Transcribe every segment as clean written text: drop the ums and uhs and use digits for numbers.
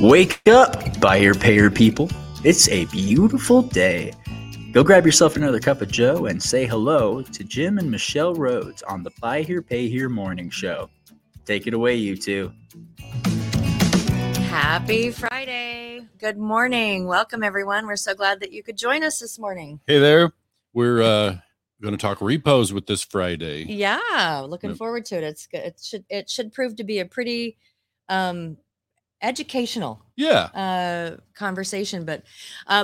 Wake up, buyer payer people. It's a beautiful day. Go grab yourself another cup of joe and say hello to Jim and Michelle Rhodes on the Buy Here Pay Here Morning Show. Take it away, you two. Happy Friday. Good morning. Welcome, everyone. We're so glad that you could join us this morning. Hey there. We're going to talk repos with this Friday. Yeah, looking forward to it. It's good. It should prove to be a pretty educational conversation. But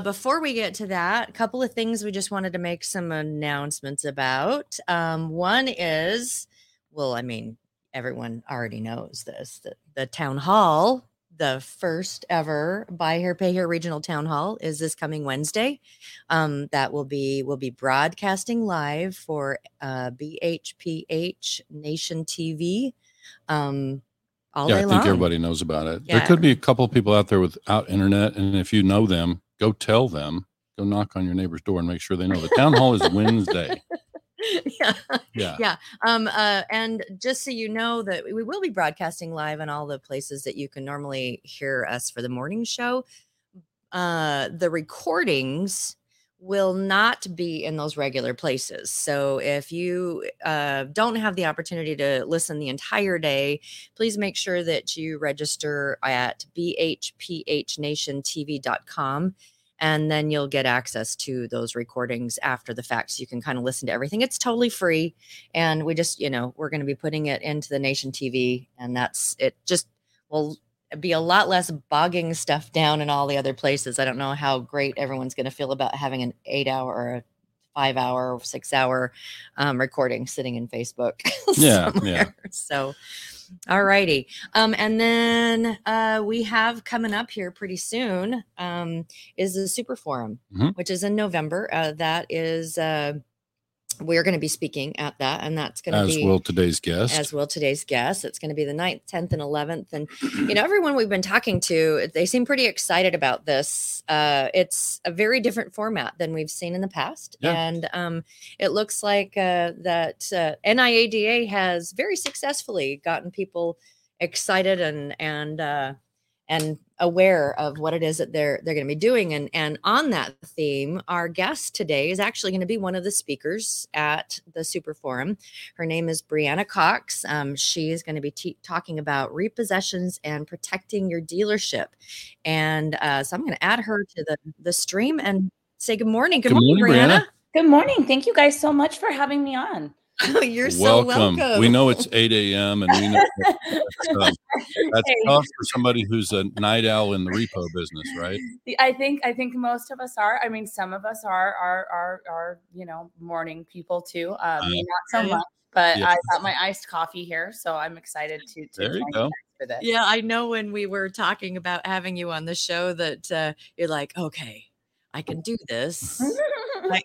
before we get to that, a couple of things we just wanted to make some announcements about. One is, well, I mean, everyone already knows this, that the town hall, the first ever Buy Here Pay Here Regional Town Hall, is this coming Wednesday. That will be broadcasting live for BHPH Nation TV. I think everybody knows about it. Yeah. There could be a couple of people out there without internet, and if you know them, go tell them. Go knock on your neighbor's door and make sure they know the town hall is Wednesday. Yeah. And just so you know that we will be broadcasting live in all the places that you can normally hear us for the morning show. The recordings will not be in those regular places. So if you don't have the opportunity to listen the entire day, please make sure that you register at bhphnationshow.com. And then you'll get access to those recordings after the fact. So you can kind of listen to everything. It's totally free. And we just, we're going to be putting it into the Nation TV. And that's it. Just will be a lot less bogging stuff down in all the other places. I don't know how great everyone's going to feel about having an 8-hour or a 5-hour or 6-hour recording sitting in Facebook. Yeah. So. All righty. And then we have coming up here pretty soon is the Super Forum, which is in November. That is, we're going to be speaking at that, and that's going to be as will today's guest. It's going to be the 9th, 10th, and 11th. And, everyone we've been talking to, they seem pretty excited about this. It's a very different format than we've seen in the past. Yeah. And it looks like that NIADA has very successfully gotten people excited and aware of what it is that they're going to be doing. And on that theme, our guest today is actually going to be one of the speakers at the Super Forum. Her name is Bryanna Cox. She is going to be talking about repossessions and protecting your dealership. And so I'm going to add her to the stream and say good morning. Good morning, Bryanna. Good morning. Thank you guys so much for having me on. Oh, you're so welcome. We know it's 8 a.m. and we know that's tough for somebody who's a night owl in the repo business, right? I think most of us are. I mean, some of us are morning people too. Me not so much, but yeah. I got my iced coffee here, so I'm excited to. There you go. For this. Yeah, I know when we were talking about having you on the show that you're like, okay, I can do this. I'm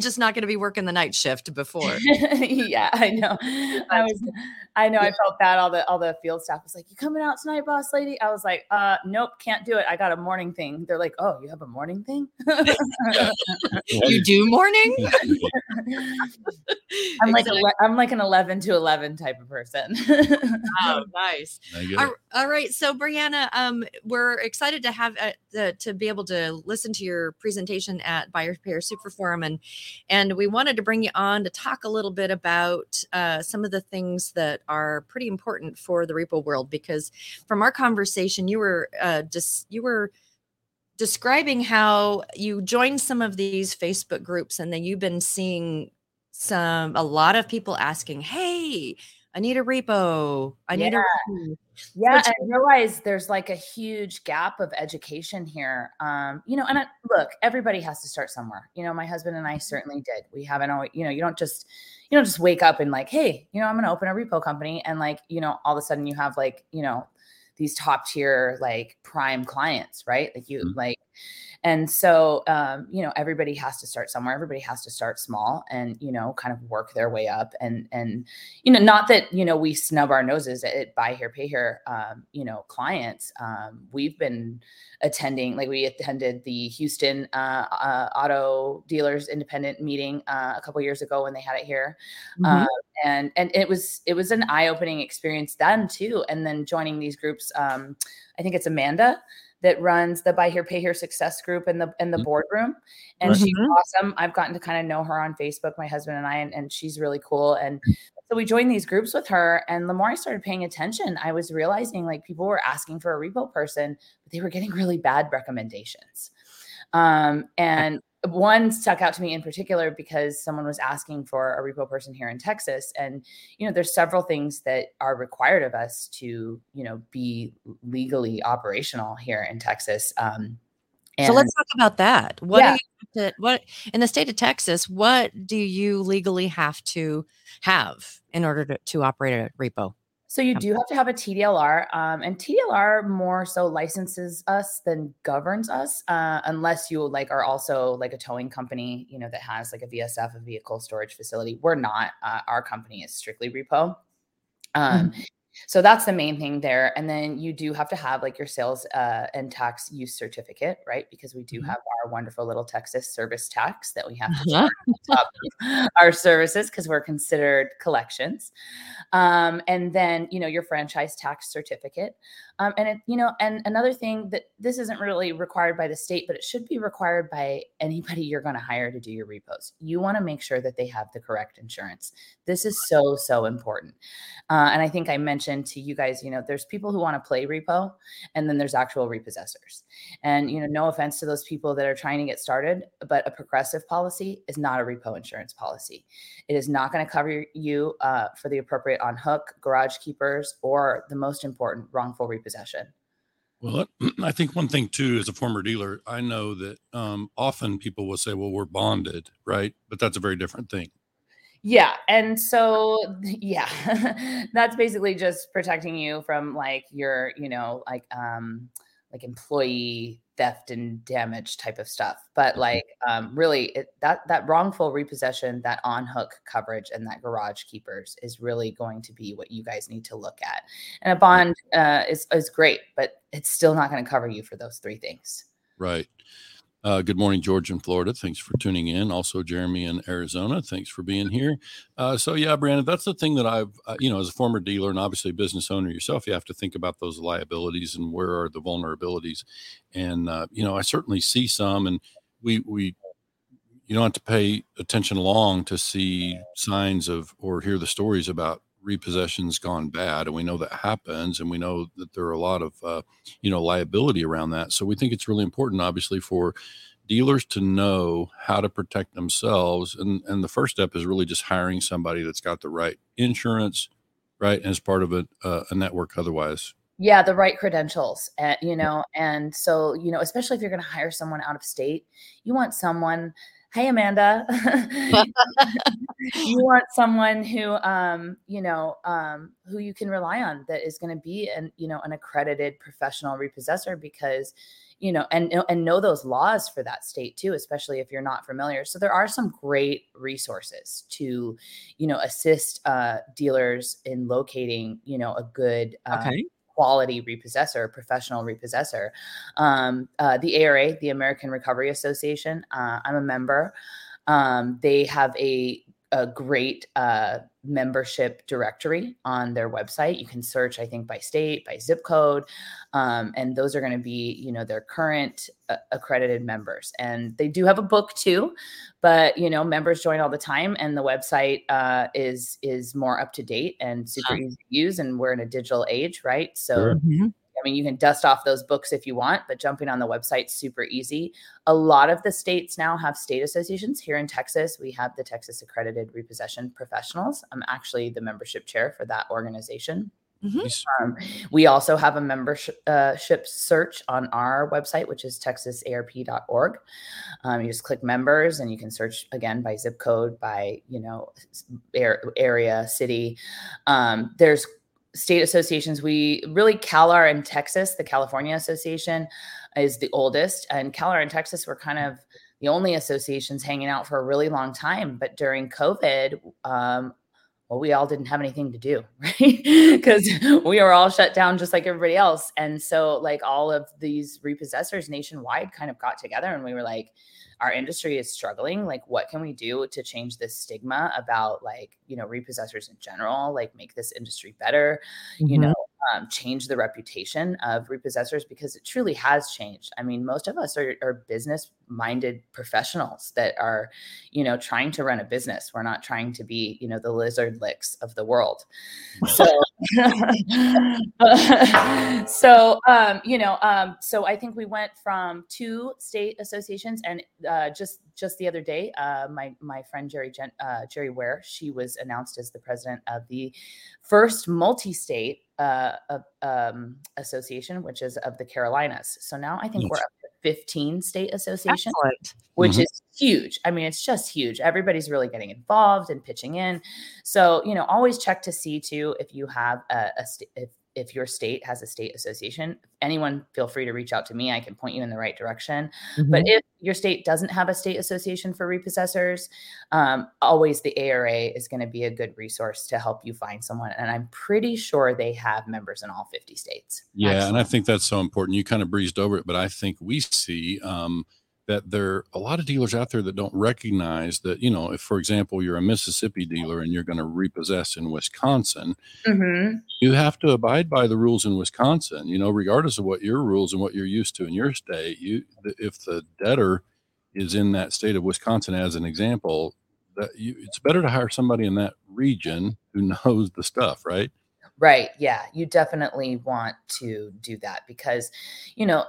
just not going to be working the night shift before. Yeah, I know. I felt bad. All the field staff was like, "You coming out tonight, boss lady?" I was like, "Nope, can't do it. I got a morning thing." They're like, "Oh, you have a morning thing? You do morning?" I'm like an 11 to 11 type of person. Oh, nice. All right, so Bryanna, we're excited to have to be able to listen to your presentation at Buyer Payer Super Forum, and we wanted to bring you on to talk a little bit about some of the things that are pretty important for the repo world, because from our conversation you were describing how you joined some of these Facebook groups, and then you've been seeing a lot of people asking, "Hey, I need a repo. I need a repo. Yeah, I realize there's like a huge gap of education here. Look, everybody has to start somewhere. My husband and I certainly did. We haven't always, you don't just wake up and like, hey, I'm going to open a repo company. And like, all of a sudden you have like, these top tier, like prime clients, right? Like you and so, everybody has to start somewhere. Everybody has to start small and, kind of work their way up and, not that, we snub our noses at Buy Here, Pay Here, clients. We've been attended the Houston auto dealers independent meeting a couple years ago when they had it here. And it was an eye-opening experience then too. And then joining these groups, I think it's Amanda that runs the Buy Here, Pay Here Success group in the boardroom. And she's awesome. I've gotten to kind of know her on Facebook, my husband and I, and she's really cool. And so we joined these groups with her. And the more I started paying attention, I was realizing like people were asking for a repo person, but they were getting really bad recommendations. And one stuck out to me in particular because someone was asking for a repo person here in Texas. And, you know, there's several things that are required of us to, you know, be legally operational here in Texas. So let's talk about that. What in the state of Texas, what do you legally have to have in order to operate a repo? So you do have to have a TDLR, and TDLR more so licenses us than governs us, unless you like are also like a towing company, you know, that has like a VSF, a vehicle storage facility. We're not. Our company is strictly repo. So that's the main thing there. And then you do have to have like your sales and tax use certificate, right? Because we do have our wonderful little Texas service tax that we have to charge on top of our services because we're considered collections. And then, you know, your franchise tax certificate. And another thing that this isn't really required by the state, but it should be required by anybody you're going to hire to do your repos. You want to make sure that they have the correct insurance. This is so, so important. And I think I mentioned to you guys, you know, there's people who want to play repo and then there's actual repossessors. And, you know, no offense to those people that are trying to get started, but a progressive policy is not a repo insurance policy. It is not going to cover you for the appropriate on hook, garage keepers, or the most important, wrongful repossession. Well, I think one thing too, as a former dealer, I know that often people will say, well, we're bonded, right? But that's a very different thing. Yeah. And so, yeah, that's basically just protecting you from like your, you know, like employee theft and damage type of stuff. But like really that wrongful repossession, that on hook coverage and that garage keepers is really going to be what you guys need to look at. And a bond is great, but it's still not going to cover you for those three things. Right. Good morning, George in Florida. Thanks for tuning in. Also, Jeremy in Arizona. Thanks for being here. So, yeah, Bryanna, that's the thing that I've, you know, as a former dealer and obviously business owner yourself, you have to think about those liabilities and where are the vulnerabilities. And, you know, I certainly see some, and we you don't have to pay attention long to see signs of or hear the stories about repossessions gone bad. And we know that happens. And we know that there are a lot of, you know, liability around that. So we think it's really important, obviously, for dealers to know how to protect themselves. And the first step is really just hiring somebody that's got the right insurance, right? And as part of a network otherwise. Yeah. The right credentials, you know, and so, you know, especially if you're going to hire someone out of state, you want someone, hey, Amanda, you want someone who, you know, who you can rely on that is going to be an, you know, an accredited professional repossessor because, you know, and know those laws for that state too, especially if you're not familiar. So there are some great resources to, you know, assist dealers in locating, you know, a good, quality repossessor, professional repossessor. The ARA, the American Recovery Association, I'm a member. They have a great membership directory on their website. You can search, I think, by state, by zip code. And those are going to be, you know, their current accredited members. And they do have a book too, but, you know, members join all the time. And the website is more up to date and super easy to use. And we're in a digital age, right? So I mean, you can dust off those books if you want, but jumping on the website's super easy. A lot of the states now have state associations. Here in Texas, we have the Texas Accredited Repossession Professionals. I'm actually the membership chair for that organization. We also have a membership search on our website, which is texasarp.org. You just click members and you can search again by zip code, by, you know, area, city. There's state associations. We really Calar in Texas, the California Association is the oldest, and Calar in Texas were kind of the only associations hanging out for a really long time. But during COVID, well, we all didn't have anything to do, right? Because we were all shut down just like everybody else. And so like all of these repossessors nationwide kind of got together and we were like, our industry is struggling. Like, what can we do to change this stigma about like, you know, repossessors in general, like make this industry better, you know, change the reputation of repossessors, because it truly has changed. I mean, most of us are business minded professionals that are, you know, trying to run a business. We're not trying to be, you know, the lizard licks of the world. So, so I think we went from 2 state associations, and just the other day, my friend Jerry Ware, she was announced as the president of the first multi-state association, which is of the Carolinas. So now I think we're up to 15 state associations, which is huge. I mean, it's just huge. Everybody's really getting involved and pitching in. So, you know, always check to see too, if you have if your state has a state association. Anyone, feel free to reach out to me. I can point you in the right direction. But if your state doesn't have a state association for repossessors, always the ARA is going to be a good resource to help you find someone. And I'm pretty sure they have members in all 50 states. Yeah. Actually. And I think that's so important. You kind of breezed over it, but I think we see that there are a lot of dealers out there that don't recognize that, you know, if, for example, you're a Mississippi dealer and you're going to repossess in Wisconsin, you have to abide by the rules in Wisconsin, you know, regardless of what your rules and what you're used to in your state. If the debtor is in that state of Wisconsin, as an example, it's better to hire somebody in that region who knows the stuff, right? Right. Yeah. You definitely want to do that because, you know,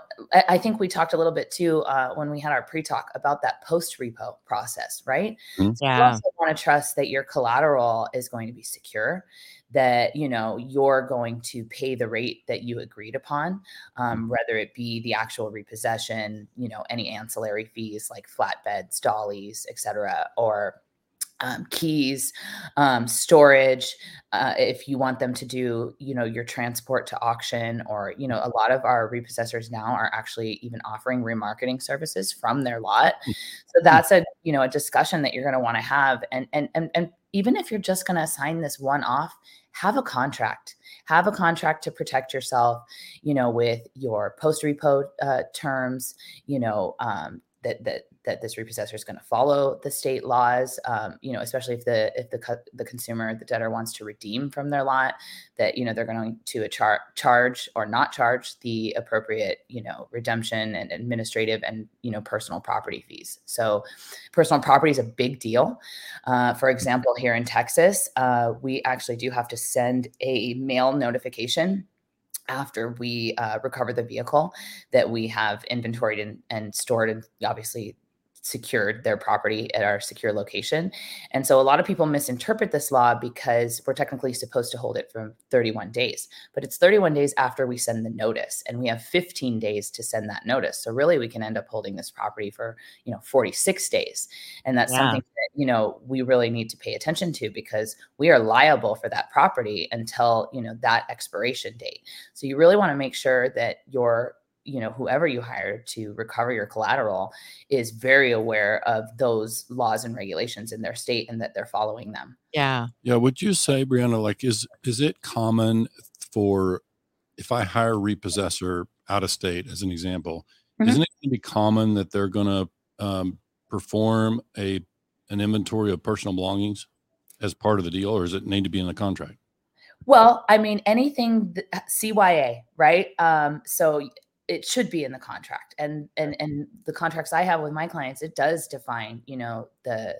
I think we talked a little bit too when we had our pre-talk about that post-repo process, right? So you also want to trust that your collateral is going to be secure, that, you know, you're going to pay the rate that you agreed upon, whether it be the actual repossession, you know, any ancillary fees like flatbeds, dollies, et cetera, or keys, storage, if you want them to do, you know, your transport to auction, or, you know, a lot of our repossessors now are actually even offering remarketing services from their lot. So that's a, you know, a discussion that you're going to want to have. And even if you're just going to assign this one off, have a contract to protect yourself, you know, with your post-repo terms, you know, that this repossessor is going to follow the state laws, you know, especially if the consumer, the debtor, wants to redeem from their lot, that, you know, they're going to charge or not charge the appropriate, you know, redemption and administrative and, you know, personal property fees. So personal property is a big deal. For example, here in Texas, we actually do have to send a mail notification after we recover the vehicle that we have inventoried and stored and obviously secured their property at our secure location. And so a lot of people misinterpret this law because we're technically supposed to hold it for 31 days, but it's 31 days after we send the notice, and we have 15 days to send that notice. So really we can end up holding this property for, you know, 46 days. And that's something that, you know, we really need to pay attention to, because we are liable for that property until, you know, that expiration date. So you really want to make sure that your, you know, whoever you hire to recover your collateral is very aware of those laws and regulations in their state and that they're following them. Yeah. Yeah. Would you say, Bryanna, like, is it common for, if I hire a repossessor out of state, as an example, isn't it going to be common that they're going to perform an inventory of personal belongings as part of the deal, or does it need to be in the contract? Well, I mean, anything CYA, right? So it should be in the contract, and the contracts I have with my clients, it does define, you know, the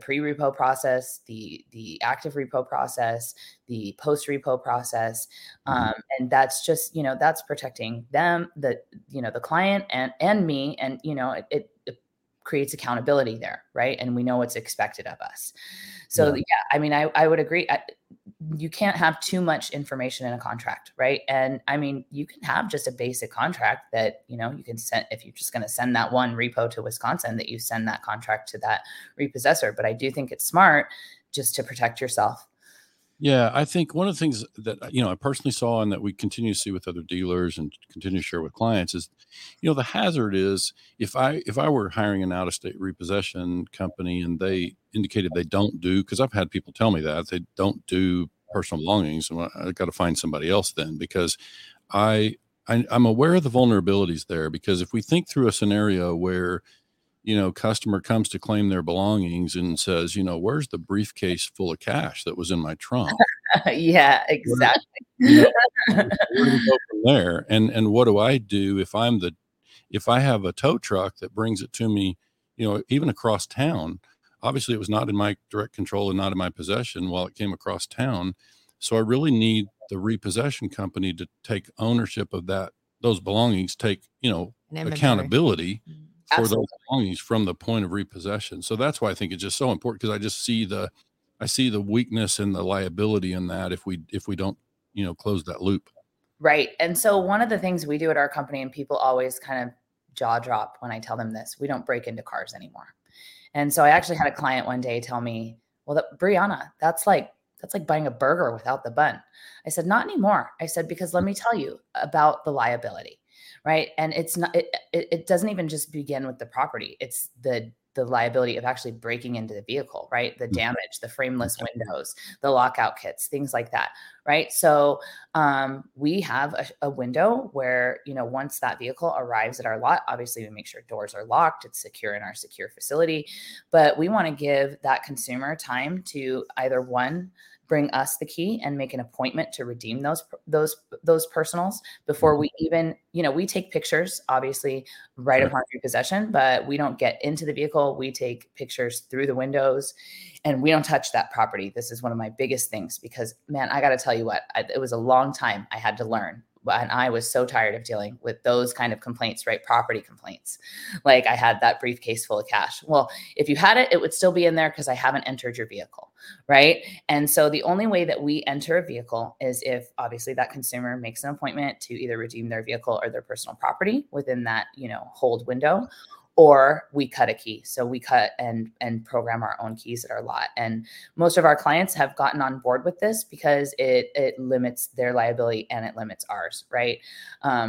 pre-repo process, the active repo process, the post-repo process. And that's just, you know, that's protecting them, the client and me. And, you know, it creates accountability there. Right. And we know what's expected of us. So yeah, I mean, I would agree. You can't have too much information in a contract, right? And I mean, you can have just a basic contract that, you know, you can send, if you're just going to send that one repo to Wisconsin, that you send that contract to that repossessor. But I do think it's smart just to protect yourself. Yeah, I think one of the things that, I personally saw and that we continue to see with other dealers and continue to share with clients is, the hazard is if I were hiring an out-of-state repossession company and they indicated they don't do, because I've had people tell me that they don't do personal belongings, and I got to find somebody else then, because I'm aware of the vulnerabilities there, because if we think through a scenario where, customer comes to claim their belongings and says, where's the briefcase full of cash that was in my trunk? Yeah, exactly. Where do we go from there? And what do I do if I have a tow truck that brings it to me, even across town? Obviously it was not in my direct control and not in my possession while it came across town. So I really need the repossession company to take ownership of those belongings, take, accountability for Absolutely. Those belongings from the point of repossession. So that's why I think it's just so important, because I just see the weakness and the liability in that if we don't, close that loop. Right. And so one of the things we do at our company, and people always kind of jaw drop when I tell them this, we don't break into cars anymore. And so I actually had a client one day tell me, well, Bryanna, that's like buying a burger without the bun. I said, not anymore. I said, because let me tell you about the liability. Right. And it's not, it doesn't even just begin with the property. It's the liability of actually breaking into the vehicle, right? The damage, the frameless windows, the lockout kits, things like that. Right. So, we have a window where, once that vehicle arrives at our lot, obviously we make sure doors are locked, it's secure in our secure facility, but we want to give that consumer time to either one, bring us the key and make an appointment to redeem those personals before we even, we take pictures, obviously, right upon repossession, but we don't get into the vehicle. We take pictures through the windows and we don't touch that property. This is one of my biggest things, because, man, I got to tell you what, it was a long time I had to learn. And I was so tired of dealing with those kind of complaints, right? Property complaints. Like, I had that briefcase full of cash. Well, if you had it, it would still be in there because I haven't entered your vehicle, right? And so the only way that we enter a vehicle is if obviously that consumer makes an appointment to either redeem their vehicle or their personal property within that, hold window, or we cut a key. So we cut and program our own keys at our lot. And most of our clients have gotten on board with this because it limits their liability and it limits ours, right?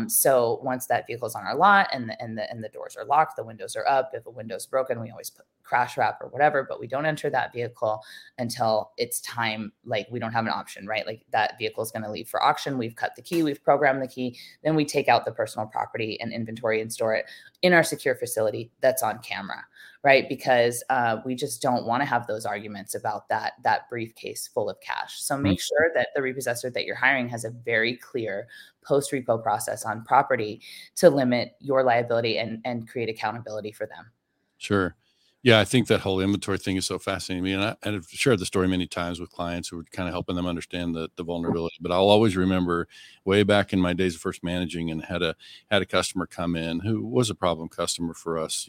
So once that vehicle's on our lot and the doors are locked, the windows are up. If a window's broken, we always put crash wrap or whatever, but we don't enter that vehicle until it's time. Like, we don't have an option, right? Like, that vehicle is going to leave for auction. We've cut the key, we've programmed the key. Then we take out the personal property and inventory and store it in our secure facility that's on camera, right? Because we just don't want to have those arguments about that briefcase full of cash. So make sure that the repossessor that you're hiring has a very clear post-repo process on property to limit your liability and create accountability for them. Sure. Yeah, I think that whole inventory thing is so fascinating to me. And I've shared the story many times with clients who are kind of helping them understand the vulnerability. But I'll always remember way back in my days of first managing, and had a customer come in who was a problem customer for us,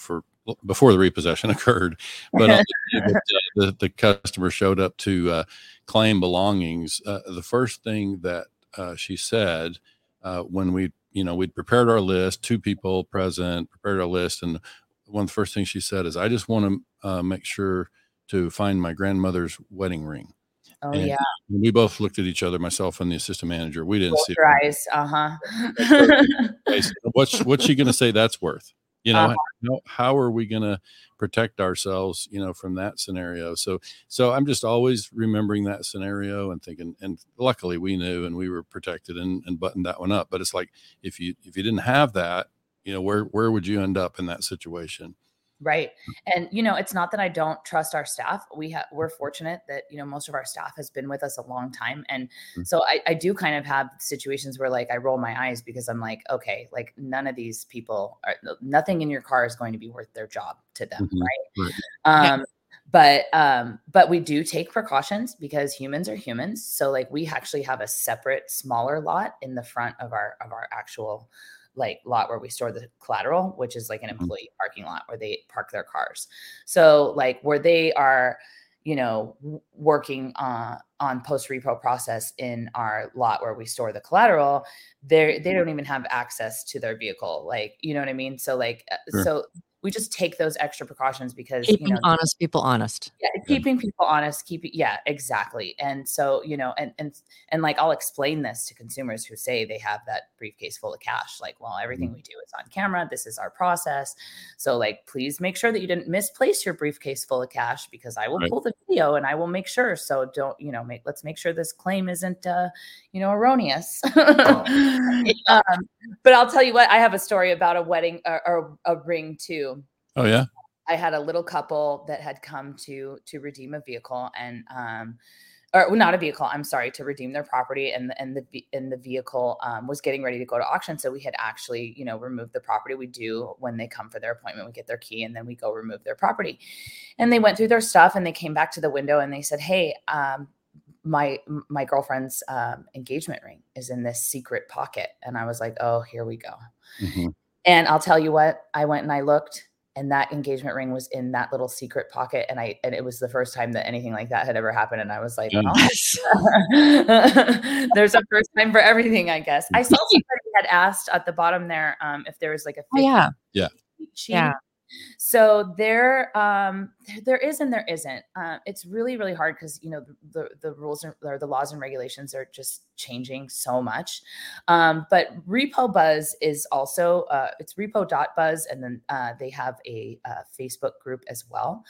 for before the repossession occurred. But the customer showed up to claim belongings. The first thing that she said when we'd prepared our list, two people present, prepared our list, and one of the first things she said is, I just want to make sure to find my grandmother's wedding ring. Oh, and yeah. We both looked at each other, myself and the assistant manager. We didn't see it. What's she going to say that's worth? How are we going to protect ourselves, from that scenario? So I'm just always remembering that scenario and thinking, and luckily we knew and we were protected and buttoned that one up. But it's like, if you didn't have that, where would you end up in that situation? Right. And, it's not that I don't trust our staff. We're fortunate that, most of our staff has been with us a long time. And so I do kind of have situations where, like, I roll my eyes because I'm like, okay, like, none of these people nothing in your car is going to be worth their job to them. Mm-hmm. Right. Yeah. But we do take precautions because humans are humans. So, like, we actually have a separate smaller lot in the front of our actual lot where we store the collateral, which is like an employee parking lot where they park their cars. So, like, where they are, working on post repo process in our lot where we store the collateral, they don't even have access to their vehicle. Like, you know what I mean? So, like, sure. So we just take those extra precautions because keeping people honest. Yeah, keeping people honest. Exactly. And so, and like I'll explain this to consumers who say they have that briefcase full of cash. Like, well, everything we do is on camera. This is our process. So like, please make sure that you didn't misplace your briefcase full of cash because I will pull the video and I will make sure. So don't, let's make sure this claim isn't, erroneous. But I'll tell you what, I have a story about a wedding or a ring too. Oh yeah. I had a little couple that had come to redeem a vehicle and, or not a vehicle, I'm sorry, to redeem their property. And the vehicle was getting ready to go to auction. So we had actually, removed the property. We do when they come for their appointment, we get their key and then we go remove their property. And they went through their stuff and they came back to the window and they said, hey, my girlfriend's engagement ring is in this secret pocket. And I was like, oh, here we go. Mm-hmm. And I'll tell you what, I went and I looked and that engagement ring was in that little secret pocket. And it was the first time that anything like that had ever happened. And I was like, oh. There's a first time for everything, I guess. I saw somebody had asked at the bottom there if there was like a fake. Oh, yeah. Yeah. Yeah. So there is and there isn't. It's really, really hard because the rules or the laws and regulations are just changing so much. But Repo Buzz is also it's repo.buzz, and then they have a Facebook group as well.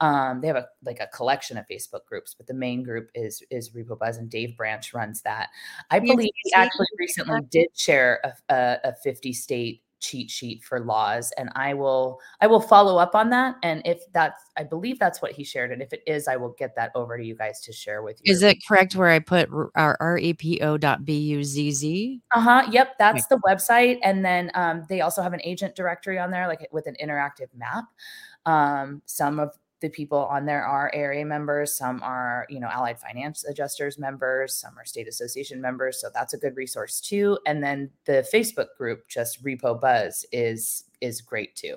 They have a collection of Facebook groups, but the main group is Repo Buzz, and Dave Branch runs that. I believe he actually recently did share a 50 state cheat sheet for laws. And I will follow up on that. And if that's, I believe that's what he shared. And if it is, I will get that over to you guys to share with you. Is it correct where I put our repo.buzz? Yep. That's the website. And then, they also have an agent directory on there, like with an interactive map. Some of the people on there are area members. Some are, Allied Finance Adjusters members. Some are state association members. So that's a good resource too. And then the Facebook group, just Repo Buzz, is great too.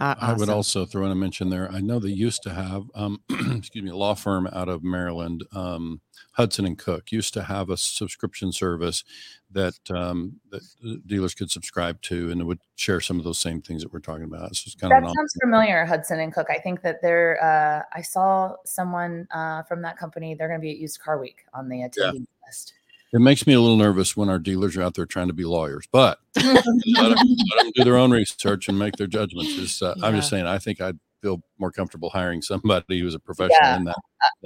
Awesome. I would also throw in a mention there. I know they used to have, a law firm out of Maryland, Hudson and Cook, used to have a subscription service that dealers could subscribe to, and it would share some of those same things that we're talking about. So it's kind of that sounds familiar, Hudson and Cook. I think that they're. I saw someone from that company. They're going to be at Used Car Week on the attendee list. It makes me a little nervous when our dealers are out there trying to be lawyers, but let them do their own research and make their judgments. I'm just saying, I think I'd feel more comfortable hiring somebody who's a professional in that.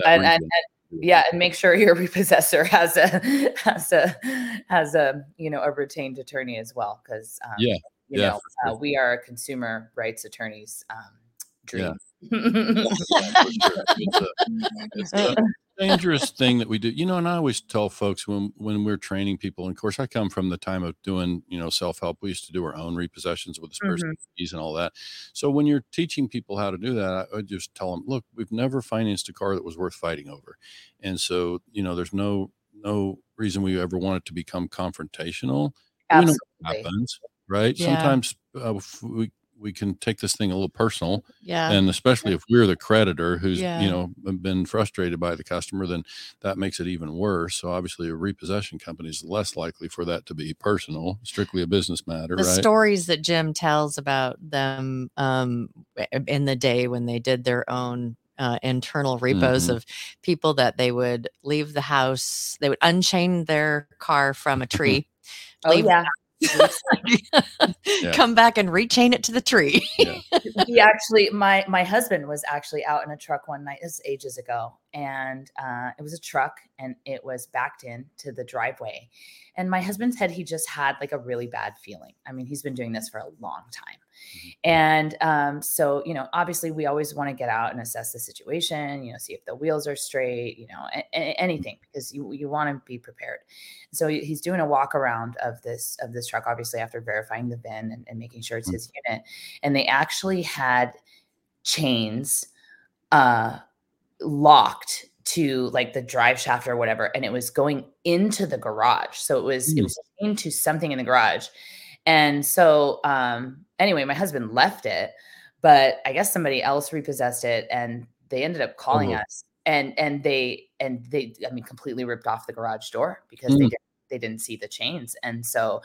And make sure your repossessor has a retained attorney as well, because sure. We are consumer rights attorneys' dream. It's dangerous thing that we do, and I always tell folks when we're training people, and of course I come from the time of doing, self-help. We used to do our own repossessions with disbursement fees and all that. So when you're teaching people how to do that, I just tell them, look, we've never financed a car that was worth fighting over. And so, there's no reason we ever want it to become confrontational. Absolutely. We know what happens, right? Yeah. Sometimes we can take this thing a little personal. Yeah. And especially if we're the creditor who's, been frustrated by the customer, then that makes it even worse. So obviously a repossession company is less likely for that to be personal, strictly a business matter. The stories that Jim tells about them in the day when they did their own internal repos of people that they would leave the house, they would unchain their car from a tree. Come back and rechain it to the tree. He actually, my husband was actually out in a truck one night. This was ages ago, and it was a truck, and it was backed into the driveway. And my husband said he just had like a really bad feeling. I mean, he's been doing this for a long time. And so, obviously we always want to get out and assess the situation, see if the wheels are straight, anything, because you want to be prepared. So he's doing a walk around of this truck, obviously after verifying the VIN and making sure it's his unit. And they actually had chains locked to like the drive shaft or whatever. And it was going into the garage. So it was into something in the garage. And so, anyway, my husband left it, but I guess somebody else repossessed it, and they ended up calling us, and they, I mean, completely ripped off the garage door because they didn't see the chains. And so,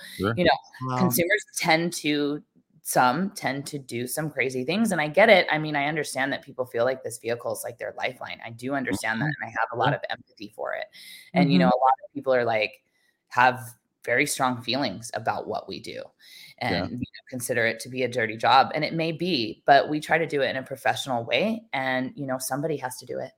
consumers tend to some tend to do some crazy things. And I get it. I mean, I understand that people feel like this vehicle is like their lifeline. I do understand that. And I have a lot of empathy for it. And, you know, a lot of people are like, have very strong feelings about what we do and you know, consider it to be a dirty job. And it may be, but we try to do it in a professional way. And, you know, somebody has to do it.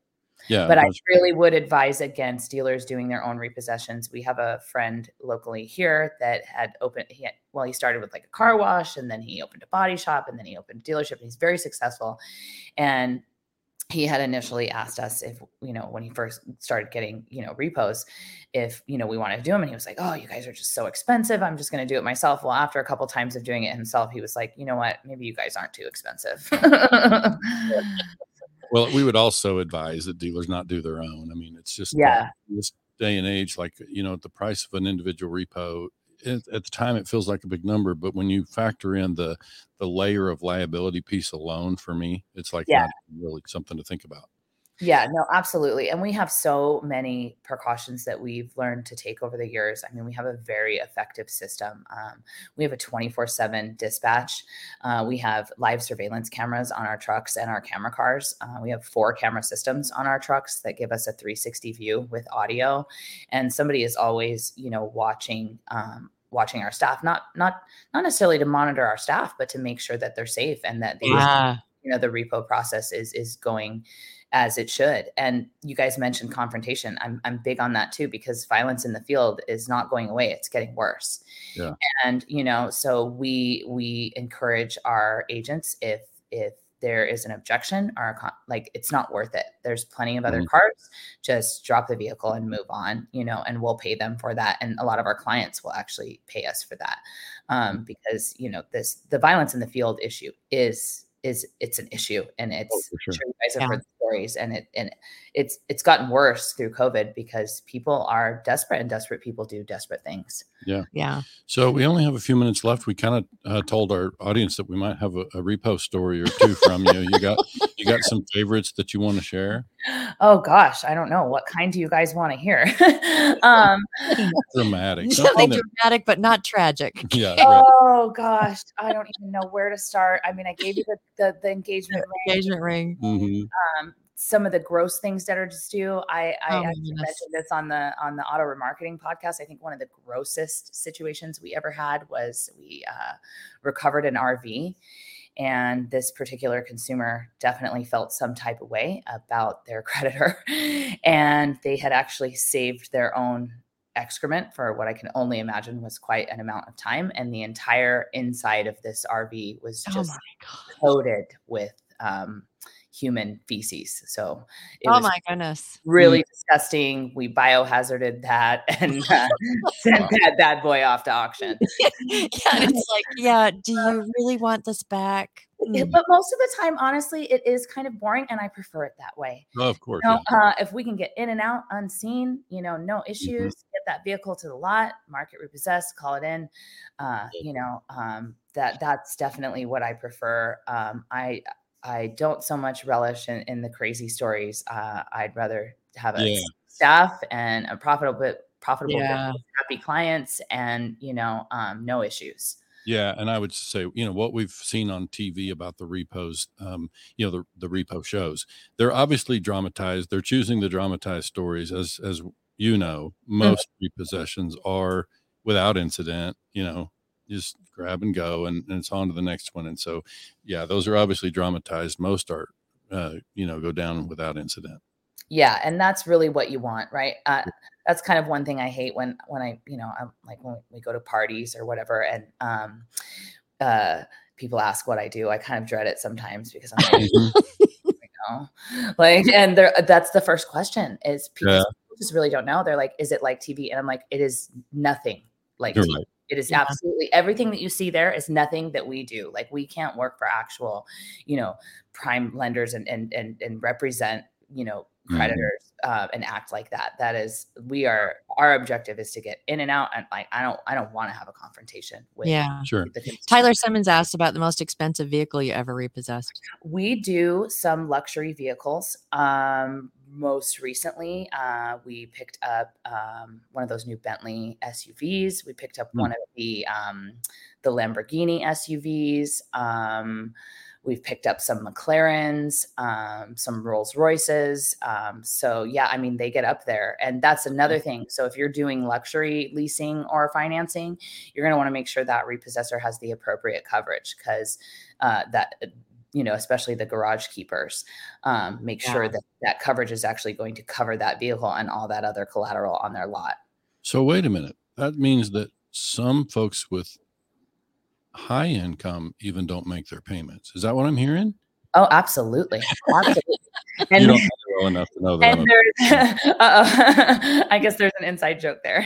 Yeah, but I really would advise against dealers doing their own repossessions. We have a friend locally here that had opened, he started with like a car wash and then he opened a body shop and then he opened a dealership and he's very successful. And he had initially asked us if, you know, when he first started getting, you know, repos, if, you know, we wanted to do them. And he was like, oh, you guys are just so expensive. I'm just going to do it myself. Well, after a couple of times of doing it himself, he was like, you know what, maybe you guys aren't too expensive. Well, we would also advise that dealers not do their own. I mean, it's just this day and age, like, you know, at the price of an individual repo, at the time it feels like a big number, but when you factor in the layer of liability piece alone, for me, it's like not really something to think about. Yeah, no, absolutely. And we have so many precautions that we've learned to take over the years. I mean, we have a very effective system. We have a 24/7 dispatch. We have live surveillance cameras on our trucks and our camera cars. We have 4 camera systems on our trucks that give us a 360 view with audio. And somebody is always, you know, watching our staff, not necessarily to monitor our staff, but to make sure that they're safe and that they, you know, the repo process is going as it should. And you guys mentioned confrontation. I'm big on that too, because violence in the field is not going away. It's getting worse. Yeah. And, you know, so we encourage our agents, if there is an objection or like, it's not worth it. There's plenty of other cars, just drop the vehicle and move on, you know, and we'll pay them for that. And a lot of our clients will actually pay us for that. Because, you know, the violence in the field issue is it's an issue, and it's I'm sure you guys have heard the stories, and it's gotten worse through COVID because people are desperate, and desperate people do desperate things. Yeah. So we only have a few minutes left. We kind of told our audience that we might have a repo story or two from you. You got some favorites that you want to share? Oh gosh, I don't know. What kind do you guys want to hear? Dramatic. Something dramatic, but not tragic. Yeah. Right. Oh gosh, I don't even know where to start. I mean, I gave you the engagement ring. Mm-hmm. Some of the gross things that are just due. I actually mentioned this on the auto remarketing podcast. I think one of the grossest situations we ever had was we recovered an RV, and this particular consumer definitely felt some type of way about their creditor, and they had actually saved their own excrement for what I can only imagine was quite an amount of time. And the entire inside of this RV was just coated with human feces. So it was my goodness, really disgusting. We biohazarded that and sent that bad boy off to auction. And it's like, do you really want this back? But most of the time, honestly, it is kind of boring, and I prefer it that way. Oh, of course. You know, if we can get in and out unseen, you know, no issues, get that vehicle to the lot, market repossess, call it in. You know, that's definitely what I prefer. I don't so much relish in the crazy stories. I'd rather have a staff and a profitable, happy clients, and you know, no issues. Yeah. And I would say, you know, what we've seen on TV about the repos, you know, the repo shows, they're obviously dramatized. They're choosing the dramatized stories. As you know, most repossessions are without incident, you know, just grab and go, and it's on to the next one. And so, those are obviously dramatized. Most are, you know, go down without incident. Yeah. And that's really what you want, right? That's kind of one thing I hate when I, you know, I'm like, when we go to parties or whatever, and people ask what I do, I kind of dread it sometimes because I'm like, you know, like, and that's the first question is people just really don't know. They're like, is it like TV? And I'm like, it is nothing like TV. Right. It is absolutely everything that you see there is nothing that we do. Like, we can't work for actual, you know, prime lenders and represent, you know, creditors and act like that. That is, our objective is to get in and out. And like, I don't want to have a confrontation with. Tyler Simmons asked about the most expensive vehicle you ever repossessed. We do some luxury vehicles, most recently, we picked up one of those new Bentley SUVs. We picked up one of the Lamborghini SUVs. We've picked up some McLarens, some Rolls Royces. So yeah, I mean, they get up there, and that's another thing. So if you're doing luxury leasing or financing, you're going to want to make sure that repossessor has the appropriate coverage, because that, you know, especially the garage keepers, make sure that that coverage is actually going to cover that vehicle and all that other collateral on their lot. So wait a minute. That means that some folks with high income even don't make their payments. Is that what I'm hearing? Oh, absolutely. Absolutely. And you don't know well enough to know that. I guess there's an inside joke there.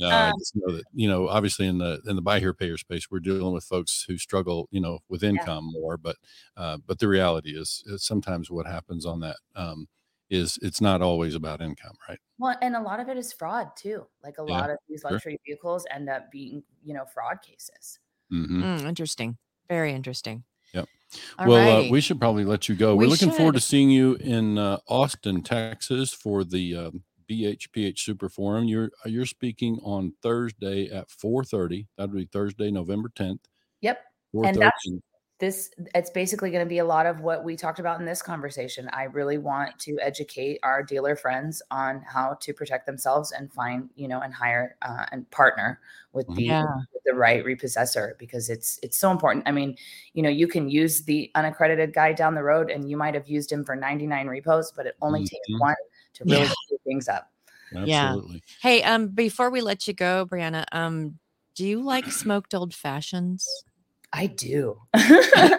No, I just know that, you know, obviously in the buy here, pay here space, we're dealing with folks who struggle, you know, with income more, but the reality is sometimes what happens on that, is it's not always about income, right? Well, and a lot of it is fraud too. Like a lot of these luxury vehicles end up being, you know, fraud cases. Mm-hmm. Interesting. Very interesting. Yep. All right. We should probably let you go. We're looking forward to seeing you in Austin, Texas for the BHPH Super Forum. You're speaking on Thursday at 4:30. That'll be Thursday, November 10th. Yep. And that's it's basically going to be a lot of what we talked about in this conversation. I really want to educate our dealer friends on how to protect themselves and find, you know, and hire and partner with the right repossessor, because it's so important. I mean, you know, you can use the unaccredited guy down the road and you might have used him for 99 repos, but it only takes one to really do things up. Absolutely. Yeah. Hey, before we let you go, Bryanna, do you like smoked old fashions? I do. I'm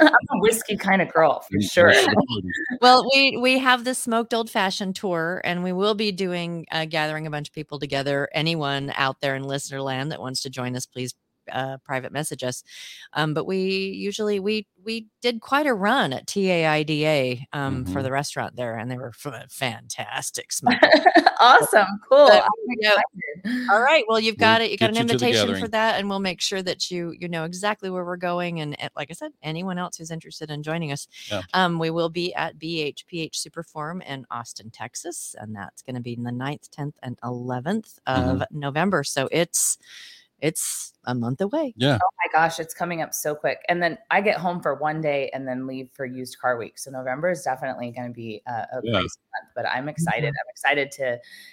a whiskey kind of girl for sure. Well, we have the smoked old fashioned tour, and we will be doing gathering a bunch of people together. Anyone out there in listener land that wants to join us, please private message us. But we did quite a run at TAIDA for the restaurant there, and they were fantastic. Awesome. Cool. All right. Well, you've got it. You got an invitation for that, and we'll make sure that you know exactly where we're going. And like I said, anyone else who's interested in joining us, we will be at BHPH Super Forum in Austin, Texas. And that's going to be the 9th, 10th, and 11th of November. So it's a month away. Yeah. Oh my gosh, it's coming up so quick. And then I get home for one day and then leave for Used Car Week. So November is definitely going to be a crazy month, but I'm excited. I'm excited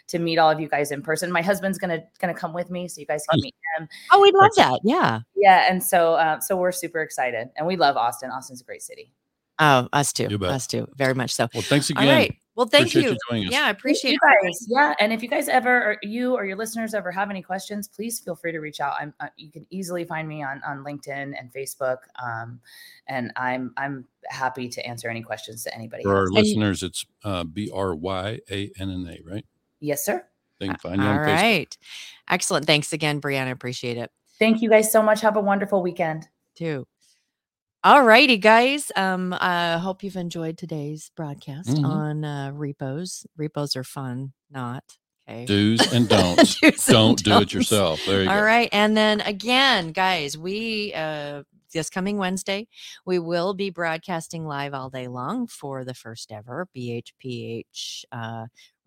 to meet all of you guys in person. My husband's going to come with me, so you guys can meet him. Oh, we'd love that. Yeah. Yeah, and so we're super excited, and we love Austin. Austin's a great city. Oh, us too. Us too. Very much so. Well, thanks again. All right. Well, thank you. Yeah, I appreciate you guys. Yeah, and if you guys or your listeners ever have any questions, please feel free to reach out. You can easily find me on LinkedIn and Facebook, and I'm happy to answer any questions to anybody. For our listeners, it's BRYANNA, right? Yes, sir. They can find you on Facebook. All right, excellent. Thanks again, Bryanna. Appreciate it. Thank you guys so much. Have a wonderful weekend. Too. All righty, guys. I hope you've enjoyed today's broadcast on repos. Repos are fun, not. Okay. Do's and don'ts. Don't do it yourself. There you go. All right. And then again, guys, we this coming Wednesday, we will be broadcasting live all day long for the first ever BHPH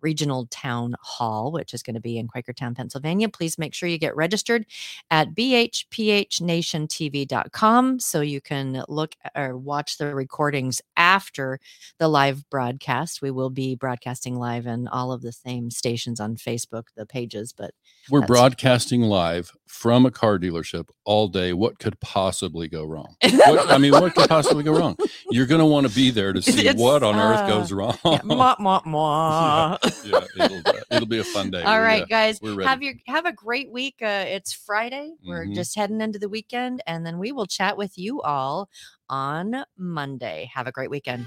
Regional Town Hall, which is going to be in Quakertown, Pennsylvania. Please make sure you get registered at bhphnation.tv.com so you can look or watch the recordings after the live broadcast. We will be broadcasting live in all of the same stations on Facebook, the pages, but we're broadcasting live from a car dealership all day. What could possibly go wrong? What could possibly go wrong? Youyou're going to want to be there to see what on earth goes wrong. Yeah, it'll be a fun day. All right, guys, have a great week. It's Friday. We're just heading into the weekend, and then we will chat with you all on Monday. Have a great weekend.